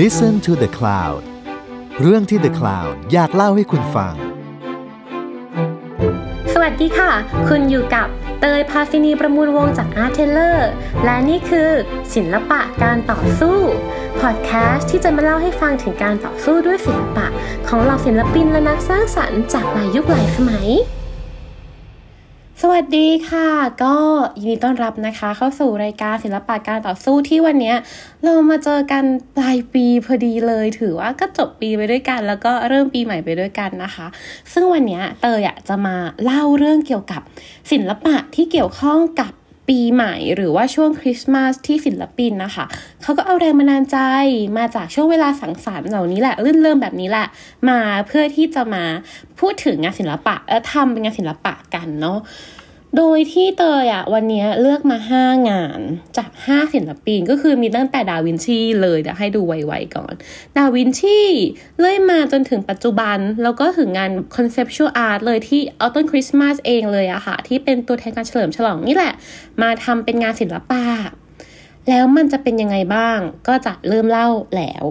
Listen to the Cloud เรื่องที่ The Cloud อยากเล่าให้คุณฟังสวัสดีค่ะคุณอยู่กับเตยภาสินีประมูลวงจาก Art Teller และนี่คือศิลปะการต่อสู้พอดแคสต์ที่จะมาเล่าให้ฟังถึงการต่อสู้ด้วยศิลปะของเหล่าศิลปินและนักสร้างสรรค์จากหลายยุคหลายสมัยสวัสดีค่ะก็ยินดีต้อนรับนะคะเข้าสู่รายการศิลปะการต่อสู้ที่วันนี้เรามาเจอกันปลายปีพอดีเลยถือว่าก็จบปีไปด้วยกันแล้วก็เริ่มปีใหม่ไปด้วยกันนะคะซึ่งวันนี้เตยจะมาเล่าเรื่องเกี่ยวกับศิลปะที่เกี่ยวข้องกับปีใหม่หรือว่าช่วงคริสต์มาสที่ศิลปินนะคะเขาก็เอาแรงบันดาลใจมาจากช่วงเวลาสังสรรค์เหล่านี้แหละรื่นเริงแบบนี้แหละมาเพื่อที่จะมาพูดถึงงานศิลปะทำเป็นงานศิลปะกันเนาะโดยที่เตยวันนี้เลือกมา5งานจาก5ศิลปินก็คือมีตั้งแต่ดาวินชีเลยเดี๋ยวให้ดูไวๆก่อนดาวินชีเลื่อยมาจนถึงปัจจุบันแล้วก็ถึงงาน conceptual art เลยที่เอาต้นคริสต์มาสเองเลยค่ะที่เป็นตัวแทนการเฉลิมฉลองนี่แหละมาทำเป็นงานศิลปะแล้วมันจะเป็นยังไงบ้างก็จะเริ่มเล่าแล้ว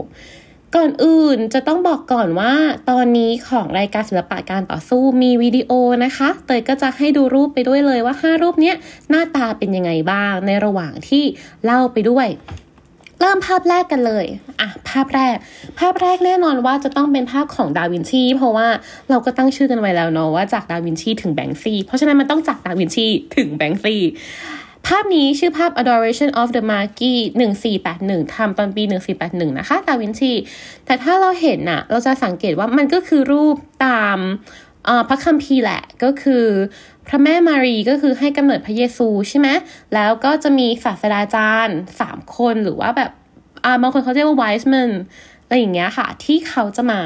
ก่อนอื่นจะต้องบอกก่อนว่าตอนนี้ของรายการศิลปะการต่อสู้มีวิดีโอนะคะเตยก็จะให้ดูรูปไปด้วยเลยว่า5รูปนี้หน้าตาเป็นยังไงบ้างในระหว่างที่เล่าไปด้วยเริ่มภาพแรกกันเลยภาพแรกแน่นอนว่าจะต้องเป็นภาพของดาวินชีเพราะว่าเราก็ตั้งชื่อกันไว้แล้วเนาะว่าจากดาวินชีถึงแบงซี่เพราะฉะนั้นมันต้องจากดาวินชีถึงแบงซี่ภาพนี้ชื่อภาพ Adoration of the Magi 1481ทำตอนปี1481นะคะดาวินชีแต่ถ้าเราเห็นน่ะเราจะสังเกตว่ามันก็คือรูปตามพระคัมภีร์แหละก็คือพระแม่มารีก็คือให้กำเนิดพระเยซูใช่ไหมแล้วก็จะมีศาสตราจารย์3คนหรือว่าแบบบางคนเขาเรียกว่า wise men อะไรอย่างเงี้ยค่ะที่เขาจะมา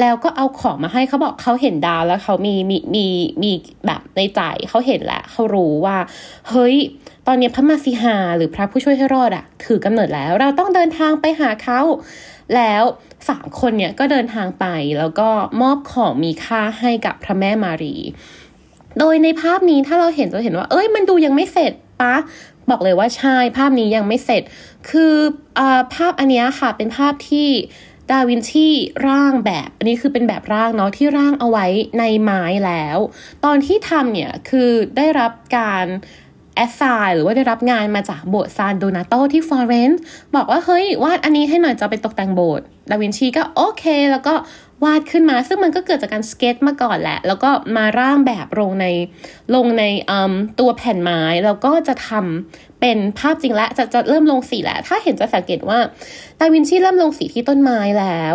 แล้วก็เอาของมาให้เขาบอกเขาเห็นดาวแล้วเขามีแบบในใจเขาเห็นแหละเขารู้ว่าเฮ้ยตอนนี้พระมาซีฮาหรือพระผู้ช่วยให้รอดถือกำเนิดแล้วเราต้องเดินทางไปหาเขาแล้ว3คนเนี่ยก็เดินทางไปแล้วก็มอบของมีค่าให้กับพระแม่มารีโดยในภาพนี้ถ้าเราเห็นจะเห็นว่าเอ้ยมันดูยังไม่เสร็จปะบอกเลยว่าใช่ภาพนี้ยังไม่เสร็จคือภาพอันนี้ค่ะเป็นภาพที่ดาวินชีร่างแบบอันนี้คือเป็นแบบร่างเนาะที่ร่างเอาไว้ในไม้แล้วตอนที่ทำเนี่ยคือได้รับการแอสไซน์หรือว่าได้รับงานมาจากโบสถ์ซานโดนาโตที่ฟลอเรนซ์บอกว่าเฮ้ยวาดอันนี้ให้หน่อยจะไปตกแต่งโบสถ์ดาวินชีก็โอเคแล้วก็วาดขึ้นมาซึ่งมันก็เกิดจากการสเก็ตมาก่อนแหละแล้วก็มาร่างแบบลงในตัวแผ่นไม้แล้วก็จะทำเป็นภาพจริงและจะเริ่มลงสีแล้วถ้าเห็นจะสังเกตว่าดาวินชีเริ่มลงสีที่ต้นไม้แล้ว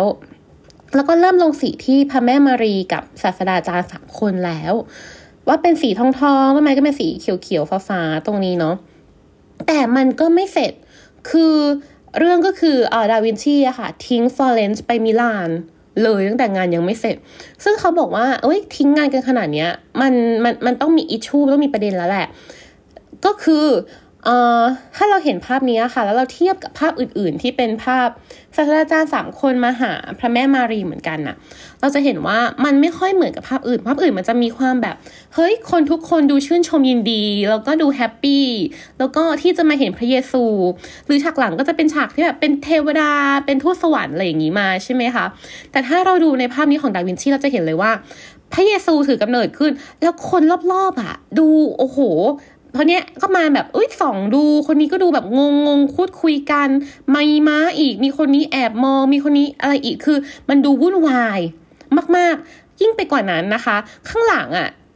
ก็เริ่มลงสีที่พระแม่มารีกับศาสตราจารย์3คนแล้วว่าเป็นสีทองๆทำไมก็เป็นสีเขียวๆฟ้าๆตรงนี้เนาะแต่มันก็ไม่เสร็จคือเรื่องก็คือดาวินชีค่ะทิ้งฟลอเรนซ์ไปมิลานเลยตั้งแต่งานยังไม่เสร็จซึ่งเขาบอกว่าเอ้ยทิ้งงานกันขนาดเนี้ยมันต้องมีอิชชูต้องมีประเด็นแล้วแหละก็คือถ้าเราเห็นภาพนี้ค่ะแล้วเราเทียบกับภาพอื่นๆที่เป็นภาพศาสตราจารย์3คนมาหาพระแม่มารีเหมือนกันน่ะเราจะเห็นว่ามันไม่ค่อยเหมือนกับภาพอื่นมันจะมีความแบบเฮ้ยคนทุกคนดูชื่นชมยินดีแล้วก็ดูแฮปปี้แล้วก็ที่จะมาเห็นพระเยซูหรือฉากหลังก็จะเป็นฉากที่แบบเป็นเทวดาเป็นทูตสวรรค์อะไรอย่างนี้มาใช่ไหมคะแต่ถ้าเราดูในภาพนี้ของดาวินชีเราจะเห็นเลยว่าพระเยซูถือกำเนิดขึ้นแล้วคนรอบๆดูโอ้โหเพราะเนี้ยก็มาแบบอุ้ยส่องดูคนนี้ก็ดูแบบงงพูดคุยกันไม่มาอีกมีคนนี้แอบมองมีคนนี้อะไรอีกคือมันดูวุ่นวายมากๆยิ่งไปกว่านั้นนะคะข้างหลัง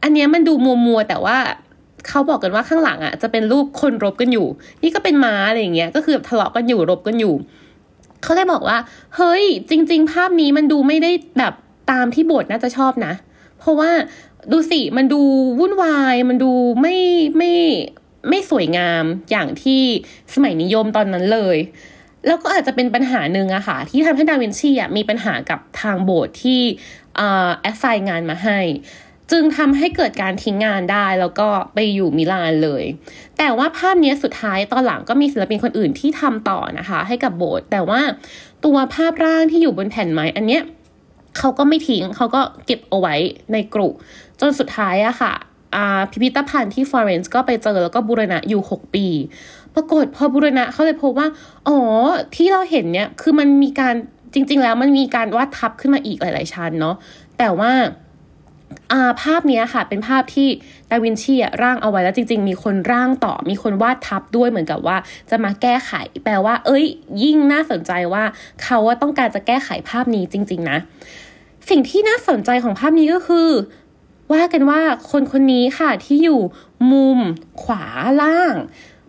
อันเนี้ยมันดูมัวๆแต่ว่าเขาบอกกันว่าข้างหลังจะเป็นรูปคนรบกันอยู่นี่ก็เป็นม้าอะไรอย่างเงี้ยก็คือทะเลาะกันอยู่รบกันอยู่เขาเลยบอกว่าเฮ้ยจริงๆภาพนี้มันดูไม่ได้แบบตามที่บทน่าจะชอบนะเพราะว่าดูสิมันดูวุ่นวายมันดูไม่สวยงามอย่างที่สมัยนิยมตอนนั้นเลยแล้วก็อาจจะเป็นปัญหาหนึ่งค่ะที่ทำให้ดาวินชีมีปัญหากับทางโบสถ์ที่แอสไซน์งานมาให้จึงทำให้เกิดการทิ้งงานได้แล้วก็ไปอยู่มิลานเลยแต่ว่าภาพนี้สุดท้ายตอนหลังก็มีศิลปินคนอื่นที่ทำต่อนะคะให้กับโบสถ์แต่ว่าตัวภาพร่างที่อยู่บนแผ่นไม้อันเนี้ยเขาก็ไม่ทิ้งเขาก็เก็บเอาไว้ในกรุจนสุดท้ายค่ะพิพิธภัณฑ์ที่ฟลอเรนซ์ก็ไปเจอแล้วก็บูรณะอยู่6 ปี ปรากฏพอบูรณะเขาเลยพบว่าอ๋อที่เราเห็นเนี่ยคือมันมีการจริงๆแล้วมันมีการวาดทับขึ้นมาอีกหลายๆชั้นเนาะแต่ว่าภาพนี้ค่ะเป็นภาพที่ดาวินชีร่างเอาไว้แล้วจริงๆมีคนร่างต่อมีคนวาดทับด้วยเหมือนกับว่าจะมาแก้ไขแปลว่าเอ้ยยิ่งน่าสนใจว่าเขาต้องการจะแก้ไขภาพนี้จริงๆนะสิ่งที่น่าสนใจของภาพนี้ก็คือว่ากันว่าคนคนนี้ค่ะที่อยู่มุมขวาล่าง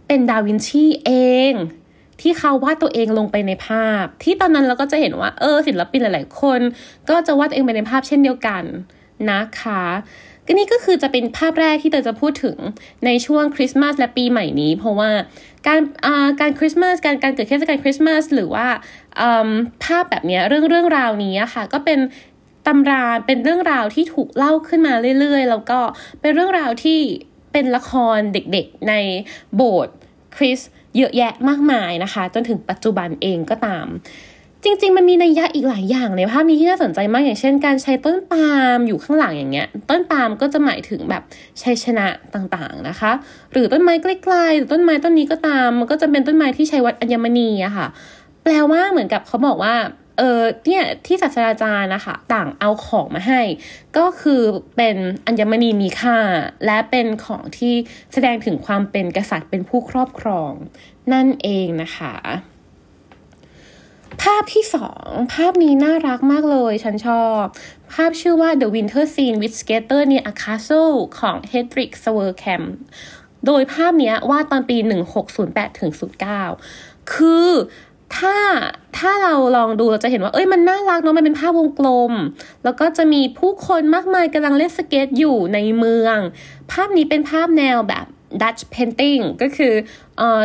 เป็นดาวินชีเองที่เขาวาดตัวเองลงไปในภาพที่ตอนนั้นเราก็จะเห็นว่าศิลปินหลายๆคนก็จะวาดตัวเองไปในภาพเช่นเดียวกันนะคะก็นี่ก็คือจะเป็นภาพแรกที่เตยจะพูดถึงในช่วงคริสต์มาสและปีใหม่นี้เพราะว่าการคริสต์มาสการเกิดเทศกาลคริสต์มาสหรือว่าภาพแบบนี้เรื่องราวนี้ค่ะก็เป็นตำราเป็นเรื่องราวที่ถูกเล่าขึ้นมาเรื่อยๆแล้วก็เป็นเรื่องราวที่เป็นละครเด็กๆในโบสถ์คริสต์เยอะแยะมากมายนะคะจนถึงปัจจุบันเองก็ตามจริงๆมันมีนัยยะอีกหลายอย่างในภาพนี้ที่น่าสนใจมากอย่างเช่นการใช้ต้นปาล์มอยู่ข้างหลังอย่างเงี้ยต้นปาล์มก็จะหมายถึงแบบชัยชนะต่างๆนะคะหรือต้นไม้ใกล้ๆหรือต้นไม้ต้นนี้ก็ตามมันก็จะเป็นต้นไม้ที่ใช้วัดอัญมณีอะค่ะแปลว่าเหมือนกับเขาบอกว่าเนี่ยที่ศาสตราจารย์นะคะต่างเอาของมาให้ก็คือเป็นอัญมณีมีค่าและเป็นของที่แสดงถึงความเป็นกษัตริย์เป็นผู้ครอบครองนั่นเองนะคะภาพที่2ภาพนี้น่ารักมากเลยฉันชอบภาพชื่อว่า The Winter Scene with Skater near a Castle ของ Hendrick Avercamp โดยภาพนี้วาดตอนปี 1608-09 คือถ้าเราลองดูเราจะเห็นว่ามันน่ารักเนาะมันเป็นภาพวงกลมแล้วก็จะมีผู้คนมากมายกำลังเล่นสเก็ตอยู่ในเมืองภาพนี้เป็นภาพแนวแบบDutch painting ก็คือ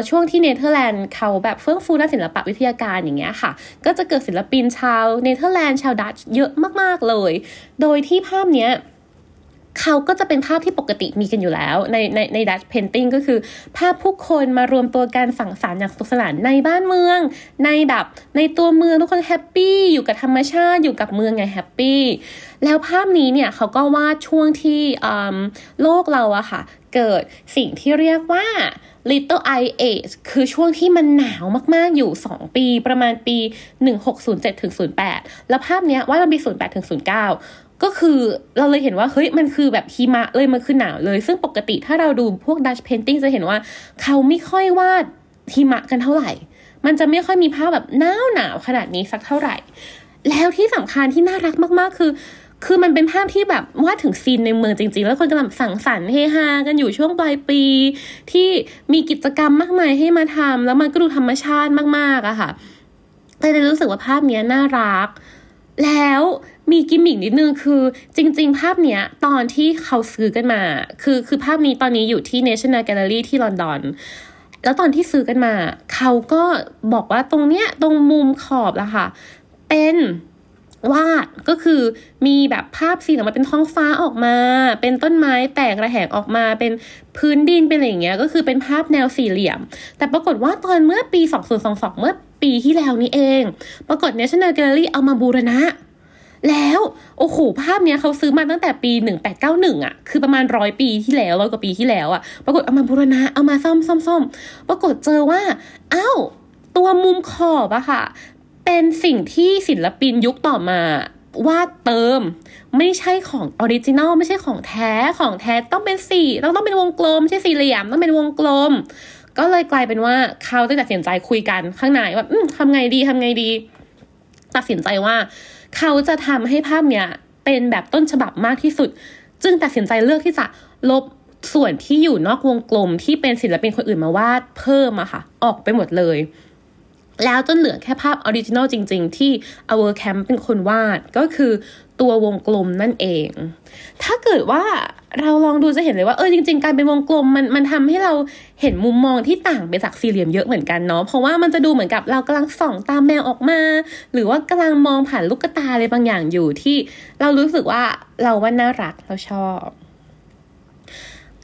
ช่วงที่เนเธอร์แลนด์เขาแบบเฟื่องฟูด้านศิลปะวิทยาการอย่างเงี้ยค่ะก็จะเกิดศิลปินชาวเนเธอร์แลนด์ชาวดัตช์เยอะมากๆเลยโดยที่ภาพเนี้ยเขาก็จะเป็นภาพที่ปกติมีกันอยู่แล้วใน Dutch painting ก็คือภาพผู้คนมารวมตัวกันสังสรรค์อย่างสนุกสนานในบ้านเมืองในแบบในตัวเมืองทุกคนแฮปปี้อยู่กับธรรมชาติอยู่กับเมืองไงแฮปปี้แล้วภาพนี้เนี่ยเขาก็วาดช่วงที่โลกเราอะค่ะเกิดสิ่งที่เรียกว่า Little Ice Age คือช่วงที่มันหนาวมากๆอยู่2ปีประมาณปี 1607-08 แล้วภาพเนี้ยว่ามันปี 08-09ก็คือเราเลยเห็นว่าเฮ้ยมันคือแบบหิมะเลยมันคือหนาวเลยซึ่งปกติถ้าเราดูพวก Dutch painting จะเห็นว่าเขาไม่ค่อยวาดหิมะกันเท่าไหร่มันจะไม่ค่อยมีภาพแบบหนาวขนาดนี้สักเท่าไหร่แล้วที่สำคัญที่น่ารักมากๆคือมันเป็นภาพที่แบบวาดถึงซีนในเมืองจริงๆแล้วคนกำลังสังสรรค์เฮฮากันอยู่ช่วงปลายปีที่มีกิจกรรมมากมายให้มาทำแล้วมันก็ดูธรรมชาติมากๆอะค่ะแต่เลยรู้สึกว่าภาพนี้น่ารักแล้วมีกิมมิกนิดนึงคือจริงๆภาพเนี้ยตอนที่เขาซื้อกันมาคือภาพนี้ตอนนี้อยู่ที่ National Gallery ที่ลอนดอนแล้วตอนที่ซื้อกันมาเขาก็บอกว่าตรงเนี้ยตรงมุมขอบอะค่ะเป็นวาดก็คือมีแบบภาพสีออกมาเป็นท้องฟ้าออกมาเป็นต้นไม้แตกระแหงออกมาเป็นพื้นดินเป็นอะไรอย่างเงี้ยก็คือเป็นภาพแนวสี่เหลี่ยมแต่ปรากฏว่าตอนเมื่อปี2022เมื่อปีที่แล้วนี้เองปรากฏ National Gallery เอามาบูรณะแล้วโอ้โหภาพเนี้ยเขาซื้อมาตั้งแต่ปี1891อะคือประมาณ100ปีที่แล้ว100กว่าปีที่แล้วอะปรากฏเอามาบูรณะเอามาซ่อมปรากฏเจอว่าอ้าวตัวมุมขอบอะค่ะเป็นสิ่งที่ศิลปินยุคต่อมาวาดเติมไม่ใช่ของออริจินอลไม่ใช่ของแท้ต้องเป็นสี่ต้องเป็นวงกลมไม่ใช่สี่เหลี่ยมต้องเป็นวงกลมก็เลยกลายเป็นว่าเขาได้ตัดสินใจคุยกันข้างในแบบทำไงดีตัดสินใจว่าเขาจะทำให้ภาพเนี้ยเป็นแบบต้นฉบับมากที่สุดจึงตัดสินใจเลือกที่จะลบส่วนที่อยู่นอกวงกลมที่เป็นศิลปินคนอื่นมาวาดเพิ่มอะค่ะออกไปหมดเลยแล้วจนเหลือแค่ภาพออริจินอลจริงๆที่ Avercamp เป็นคนวาดก็คือตัววงกลมนั่นเองถ้าเกิดว่าเราลองดูจะเห็นเลยว่าจริงๆการเป็นวงกลมมันทำให้เราเห็นมุมมองที่ต่างไปจากสี่เหลี่ยมเยอะเหมือนกันเนาะเพราะว่ามันจะดูเหมือนกับเรากำลังส่องตามแมวออกมาหรือว่ากำลังมองผ่านลูกตาอะไรบางอย่างอยู่ที่เรารู้สึกว่าเราว่าน่ารักเราชอบ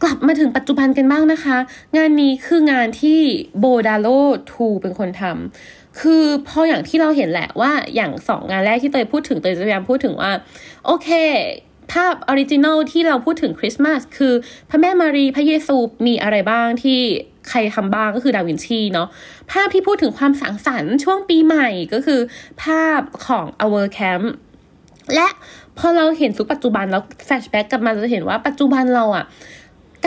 กลับมาถึงปัจจุบันกันบ้างนะคะงานนี้คืองานที่ Bordalo II เป็นคนทำคือพออย่างที่เราเห็นแหละว่าอย่าง2งานแรกที่เตยพูดถึงเตยจะพยายามพูดถึงว่าโอเคภาพออริจินอลที่เราพูดถึงคริสต์มาสคือพระแม่มารีพระเยซูมีอะไรบ้างที่ ใครทำบ้างก็คือดาวินชีเนาะภาพที่พูดถึงความสังสรรค์ช่วงปีใหม่ก็คือภาพของอเวอร์แคมป์และพอเราเห็นสู่ปัจจุบันแล้วแฟลชแบ็กกลับมาเราจะเห็นว่าปัจจุบันเราอ่ะ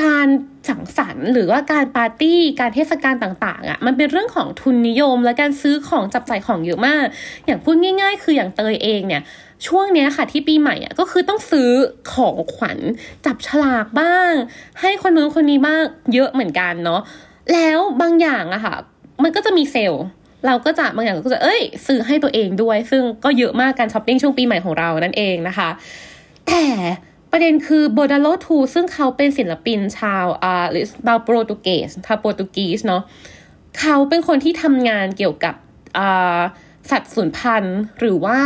การสังสรรค์หรือว่าการปาร์ตี้การเทศกาลต่างๆอ่ะมันเป็นเรื่องของทุนนิยมและการซื้อของจับจ่ายของเยอะมากอย่างพูดง่ายๆคืออย่างเตยเองเนี่ยช่วงเนี้ยค่ะที่ปีใหม่อ่ะก็คือต้องซื้อของขวัญจับฉลากบ้างให้คนนู้นคนนี้บ้างเยอะเหมือนกันเนาะแล้วบางอย่างอะค่ะมันก็จะมีเซลล์เราก็จะบางอย่างก็จะซื้อให้ตัวเองด้วยซึ่งก็เยอะมากการช้อปปิ้งช่วงปีใหม่ของเรานั่นเองนะคะแต่ประเด็นคือ Bordalo II ซึ่งเขาเป็นศิลปินชาวโปรตุเกสเนาะเขาเป็นคนที่ทำงานเกี่ยวกับสัตว์สูญพันธุ์หรือว่า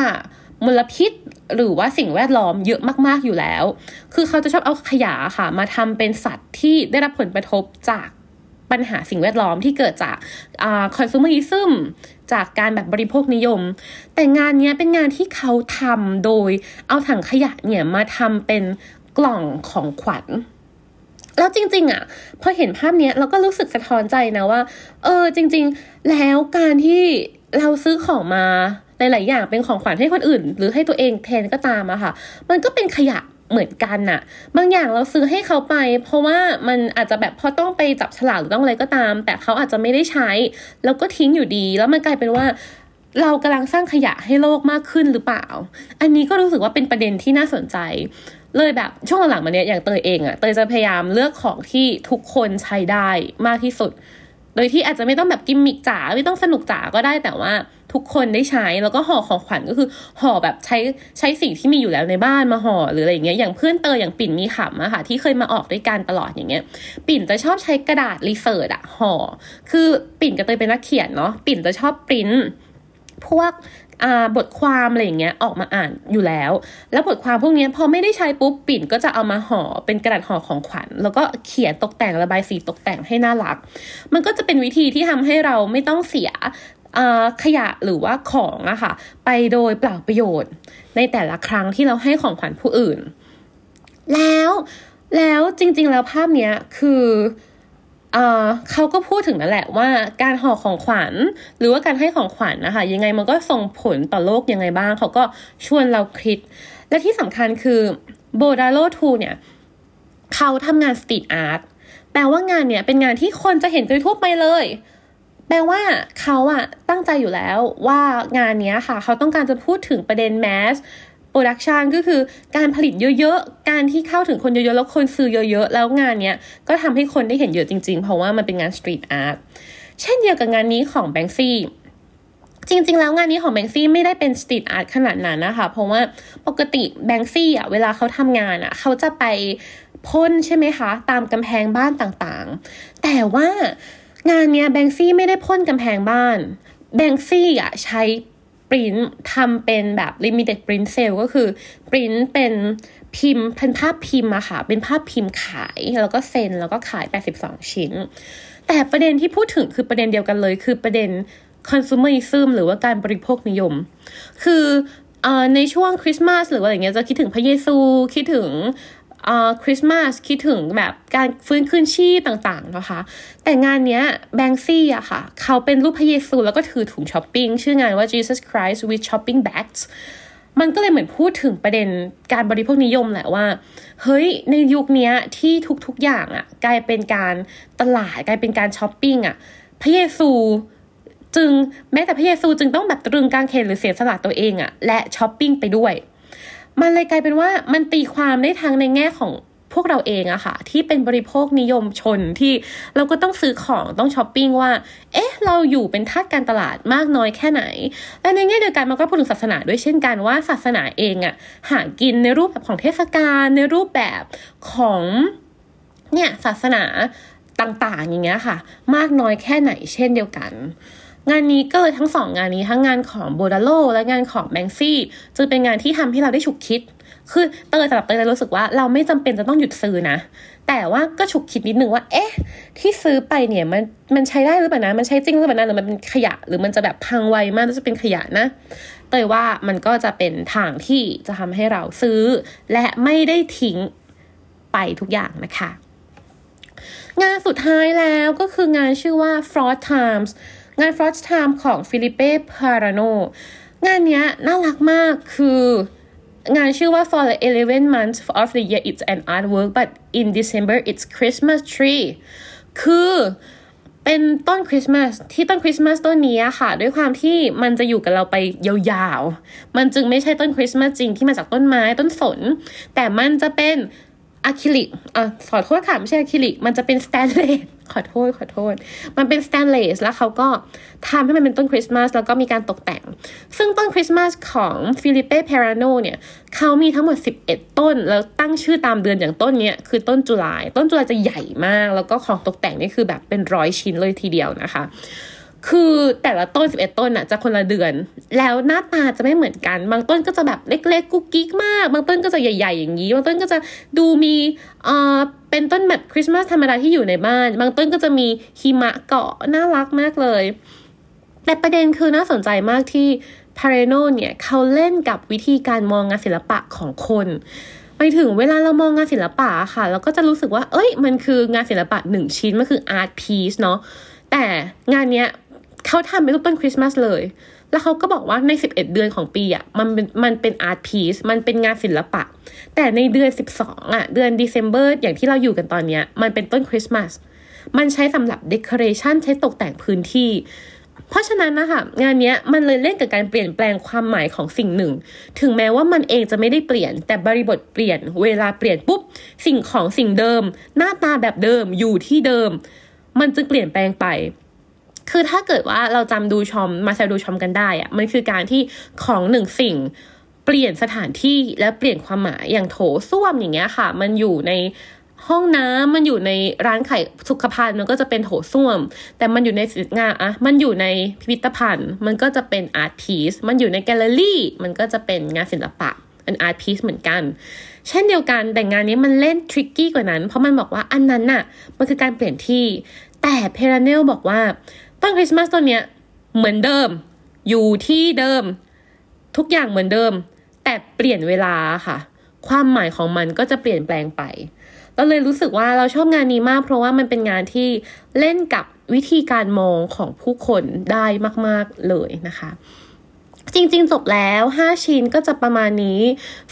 มลพิษหรือว่าสิ่งแวดล้อมเยอะมากๆอยู่แล้วคือเขาจะชอบเอาขยะค่ะมาทำเป็นสัตว์ที่ได้รับผลกระทบจากปัญหาสิ่งแวดล้อมที่เกิดจากคอน sumerism จากการแบบบริโภคนิยมแต่งานนี้เป็นงานที่เขาทำโดยเอาถังขยะเนี่ยมาทำเป็นกล่องของขวัญแล้วจริงๆอ่ะพอเห็นภาพนี้เราก็รู้สึกสะท้อนใจนะว่าจริงๆแล้วการที่เราซื้อของมาหลายๆอย่างเป็นของขวัญให้คนอื่นหรือให้ตัวเองแทนก็ตามอะค่ะมันก็เป็นขยะเหมือนกันน่ะบางอย่างเราซื้อให้เขาไปเพราะว่ามันอาจจะแบบพอต้องไปจับฉลากหรือต้องอะไรก็ตามแต่เขาอาจจะไม่ได้ใช้แล้วก็ทิ้งอยู่ดีแล้วมันกลายเป็นว่าเรากำลังสร้างขยะให้โลกมากขึ้นหรือเปล่าอันนี้ก็รู้สึกว่าเป็นประเด็นที่น่าสนใจเลยแบบช่วงหลังๆมาเนี้ยอย่างเตยเองอะเตยจะพยายามเลือกของที่ทุกคนใช้ได้มากที่สุดโดยที่อาจจะไม่ต้องแบบกิมมิกจ๋าไม่ต้องสนุกจ๋าก็ได้แต่ว่าทุกคนได้ใช้แล้วก็ห่อของขวัญก็คือห่อแบบใช้สิ่งที่มีอยู่แล้วในบ้านมาห่อหรืออะไรอย่างเงี้ยอย่างเพื่อนเตยอย่างปิ่นมีขำอะค่ะที่เคยมาออกด้วยกันตลอดอย่างเงี้ยปิ่นจะชอบใช้กระดาษรีเสิร์ชอะห่อคือปิ่นกับเตยเป็นนักเขียนเนาะปิ่นจะชอบปริ้นพวกบทความอะไรอย่างเงี้ยออกมาอ่านอยู่แล้วบทความพวกนี้พอไม่ได้ใช้ปุ๊บปิ่นก็จะเอามาห่อเป็นกระดาษห่อของขวัญแล้วก็เขียนตกแต่งระบายสีตกแต่งให้น่ารักมันก็จะเป็นวิธีที่ทำให้เราไม่ต้องเสียขยะหรือว่าของอะค่ะไปโดยเปล่าประโยชน์ในแต่ละครั้งที่เราให้ของขวัญผู้อื่นแล้วจริงๆแล้วภาพเนี้ยคือเขาก็พูดถึงนั่นแหละว่าการห่อของขวัญหรือว่าการให้ของขวัญนะคะยังไงมันก็ส่งผลต่อโลกยังไงบ้างเขาก็ชวนเราคิดและที่สำคัญคือ Bordalo II เนี่ยเขาทำงานสตรีทอาร์ตแปลว่างานเนี่ยเป็นงานที่คนจะเห็นโดยทั่วไปเลยแปลว่าเขาอะตั้งใจอยู่แล้วว่างานนี้ค่ะเขาต้องการจะพูดถึงประเด็นแมสโปรดักชันก็คือการผลิตเยอะๆการที่เข้าถึงคนเยอะๆแล้วคนซื้อเยอะๆแล้วงานนี้ก็ทำให้คนได้เห็นเยอะจริงๆเพราะว่ามันเป็นงานสตรีทอาร์ตเช่นเดียวกับงานนี้ของแบงค์ซี่จริงๆแล้วงานนี้ของแบงค์ซี่ไม่ได้เป็นสตรีทอาร์ตขนาดนั้นนะคะเพราะว่าปกติแบงค์ซี่อะเวลาเขาทำงานอะเขาจะไปพ่นใช่ไหมคะตามกำแพงบ้านต่างๆแต่ว่างานเนี้ยแบงซี่ไม่ได้พ่นกำแพงบ้านแบงซี่อ่ะใช้ปริ้นทำเป็นแบบ limited print sale ก็คือปริ้นเป็นพิมพ์เป็นภาพพิมพ์อะค่ะเป็นภาพพิมพ์ขายแล้วก็เซ็นแล้วก็ขาย82ชิ้นแต่ประเด็นที่พูดถึงคือประเด็นเดียวกันเลยคือประเด็น consumerism หรือว่าการบริโภคนิยมคือในช่วงคริสต์มาสหรืออะไรเงี้ยจะคิดถึงพระเยซูคิดถึงคริสต์มาสคิดถึงแบบการฟื้นคืนชีพต่างๆนะคะแต่งานเนี้ยแบงค์ซี่อะค่ะเขาเป็นรูปพระเยซูแล้วก็ถือถุงช้อปปิ้งชื่องานว่า Jesus Christ with Shopping Bags มันก็เลยเหมือนพูดถึงประเด็นการบริโภคนิยมแหละว่าเฮ้ยในยุคนี้ที่ทุกๆอย่างอะกลายเป็นการตลาดกลายเป็นการช้อปปิ้งอะพระเยซูจึงแม้แต่พระเยซูจึงต้องแบบตรึงกางเขนหรือเสียสละตัวเองอะและช้อปปิ้งไปด้วยมันเลยกลายเป็นว่ามันตีความได้ทั้งในแง่ของพวกเราเองอะค่ะที่เป็นบริโภคนิยมชนที่เราก็ต้องซื้อของต้องช้อปปิ้งว่าเอ๊ะเราอยู่เป็นทาสการตลาดมากน้อยแค่ไหนและในแง่เดียวกันมันก็พูดถึงศาสนาด้วยเช่นกันว่าศาสนาเองอะหากินในรูปแบบของเทศกาลในรูปแบบของเนี่ยศาสนาต่างๆอย่างเงี้ยค่ะมากน้อยแค่ไหนเช่นเดียวกันงานนี้ก็เลยทั้งสองงานนี้ทั้งงานของโบดาโลและงานของแบงซี่จะเป็นงานที่ทำให้เราได้ฉุกคิดคือเตยสำหรับเตยรู้สึกว่าเราไม่จำเป็นจะต้องหยุดซื้อนะแต่ว่าก็ฉุกคิดนิดนึงว่าเอ๊ะที่ซื้อไปเนี่ยมันใช้ได้หรือเปล่านะมันใช้จริงหรือเปล่านะหรือมันเป็นขยะหรือมันจะแบบพังไวมากแล้วจะเป็นขยะนะเตยว่ามันก็จะเป็นทางที่จะทำให้เราซื้อและไม่ได้ทิ้งไปทุกอย่างนะคะ งานสุดท้ายแล้วก็คืองานชื่อว่า Fraught Times งาน Fraught Times ของ Philippe Parreno งานนี้น่ารักมากคืองานชื่อว่า For the 11 months of the year it's an artwork but in December it's Christmas tree คือเป็นต้นคริสต์มาสที่ต้นคริสต์มาสต้นนี้ค่ะด้วยความที่มันจะอยู่กับเราไปยาวๆมันจึงไม่ใช่ต้นคริสต์มาสจริงที่มาจากต้นไม้ต้นสนแต่มันจะเป็นอะคริลิกขอโทษค่ะไม่ใช่อะคริลิกมันจะเป็นสแตนเลสขอโทษมันเป็นสแตนเลสแล้วเขาก็ทำให้มันเป็นต้นคริสต์มาสแล้วก็มีการตกแต่งซึ่งต้นคริสต์มาสของฟิลิเป้เพราโนเนี่ยเขามีทั้งหมด11ต้นแล้วตั้งชื่อตามเดือนอย่างต้นนี้คือต้นจุลายจะใหญ่มากแล้วก็ของตกแต่งนี่คือแบบเป็นร้อยชิ้นเลยทีเดียวนะคะคือแต่ละต้น11ต้นน่ะจะคนละเดือนแล้วหน้าตาจะไม่เหมือนกันบางต้นก็จะแบบเล็กๆกุ๊กกิ๊กมากบางต้นก็จะใหญ่ๆอย่างนี้บางต้นก็จะดูมีเป็นต้นแบบคริสต์มาสธรรมดาที่อยู่ในบ้านบางต้นก็จะมีหิมะเกาะน่ารักมากเลยแต่ประเด็นคือน่าสนใจมากที่พาเรโนเนี่ยเขาเล่นกับวิธีการมองงานศิลปะของคนไปถึงเวลาเรามองงานศิลปะค่ะเราก็จะรู้สึกว่าเอ้ยมันคืองานศิลปะ1ชิ้นมันคืออาร์ตพีซเนาะแต่งานเนี้ยเขาทำเป็นรูปต้นคริสต์มาสเลยแล้วเขาก็บอกว่าใน11เดือนของปีอ่ะมันเป็นอาร์ตพีซมันเป็นงานศิลปะแต่ในเดือน12อ่ะเดือน December อย่างที่เราอยู่กันตอนเนี้ยมันเป็นต้นคริสต์มาสมันใช้สำหรับ decoration ใช้ตกแต่งพื้นที่เพราะฉะนั้นนะคะงานนี้มันเลยเล่นกับการเปลี่ยนแปลงความหมายของสิ่งหนึ่งถึงแม้ว่ามันเองจะไม่ได้เปลี่ยนแต่บริบทเปลี่ยนเวลาเปลี่ยนปุ๊บสิ่งของสิ่งเดิมหน้าตาแบบเดิมอยู่ที่เดิมมันจึงเปลี่ยนแปลงไปคือถ้าเกิดว่าเราจำดูชอมมาแซวดูชอมกันได้อะมันคือการที่ของหนึ่งสิ่งเปลี่ยนสถานที่และเปลี่ยนความหมายอย่างโถส้วมอย่างเงี้ยค่ะมันอยู่ในห้องน้ำมันอยู่ในร้านขายสุขภัณฑ์มันก็จะเป็นโถส้วมแต่มันอยู่ในศิลปงานอะมันอยู่ในพิพิธภัณฑ์มันก็จะเป็นอาร์ตพีซมันอยู่ในแกลเลอรี่มันก็จะเป็นงานศิลปะเป็นอาร์ตพีซเหมือนกันเช่นเดียวกันแต่งานนี้มันเล่นทริกกี้กว่านั้นเพราะมันบอกว่าอันนั้นน่ะมันคือการเปลี่ยนที่แต่เพราเนลบอกว่าต้นคริสต์มาสต้นเนี้ยเหมือนเดิมอยู่ที่เดิมทุกอย่างเหมือนเดิมแต่เปลี่ยนเวลาค่ะความหมายของมันก็จะเปลี่ยนแปลงไปเราเลยรู้สึกว่าเราชอบงานนี้มากเพราะว่ามันเป็นงานที่เล่นกับวิธีการมองของผู้คนได้มากๆเลยนะคะจริงๆจบแล้ว5ชิ้นก็จะประมาณนี้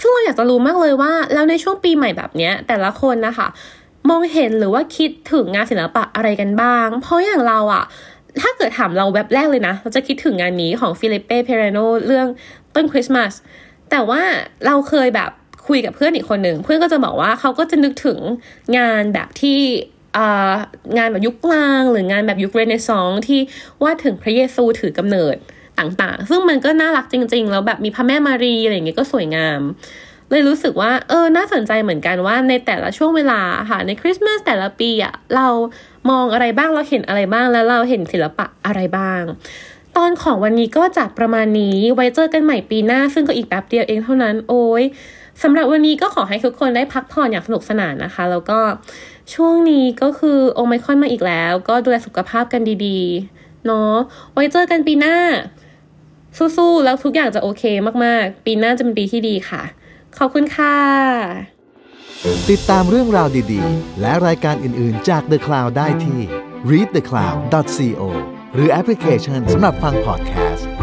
ซึ่งเราอยากจะรู้มากเลยว่าแล้วในช่วงปีใหม่แบบเนี้ยแต่ละคนนะคะมองเห็นหรือว่าคิดถึงงานศิลปะอะไรกันบ้างเพราะอย่างเราอะถ้าเกิดถามเราแวบแรกเลยนะเราจะคิดถึงงานนี้ของฟิลิปเป้เพเรโนเรื่องต้นคริสต์มาสแต่ว่าเราเคยแบบคุยกับเพื่อนอีกคนหนึ่งเพื่อนก็จะบอกว่าเขาก็จะนึกถึงงานแบบที่งานแบบยุคกลางหรืองานแบบยุคเรเนซองส์ที่วาดถึงพระเยซูถือกำเนิดต่างๆซึ่งมันก็น่ารักจริงๆแล้วแบบมีพระแม่มารีอะไรอย่างเงี้ยก็สวยงามเลยรู้สึกว่าน่าสนใจเหมือนกันว่าในแต่ละช่วงเวลาค่ะในคริสต์มาสแต่ละปีอ่ะเรามองอะไรบ้างเราเห็นอะไรบ้างแล้วเราเห็นศิลปะอะไรบ้างตอนของวันนี้ก็จะประมาณนี้ไว้เจอกันใหม่ปีหน้าซึ่งก็อีกแป๊บเดียวเองเท่านั้นโอ้ยสำหรับวันนี้ก็ขอให้ทุกคนได้พักผ่อนอย่างสนุกสนานนะคะแล้วก็ช่วงนี้ก็คือโอไมครอนมาอีกแล้วก็ดูแลสุขภาพกันดีๆเนาะไว้เจอกันปีหน้าสู้ๆแล้วทุกอย่างจะโอเคมากๆปีหน้าจะเป็นปีที่ดีค่ะขอบคุณค่ะติดตามเรื่องราวดีๆและรายการอื่นๆจาก The Cloud ได้ที่ readthecloud.co หรือแอปพลิเคชันสำหรับฟังพอดแคสต์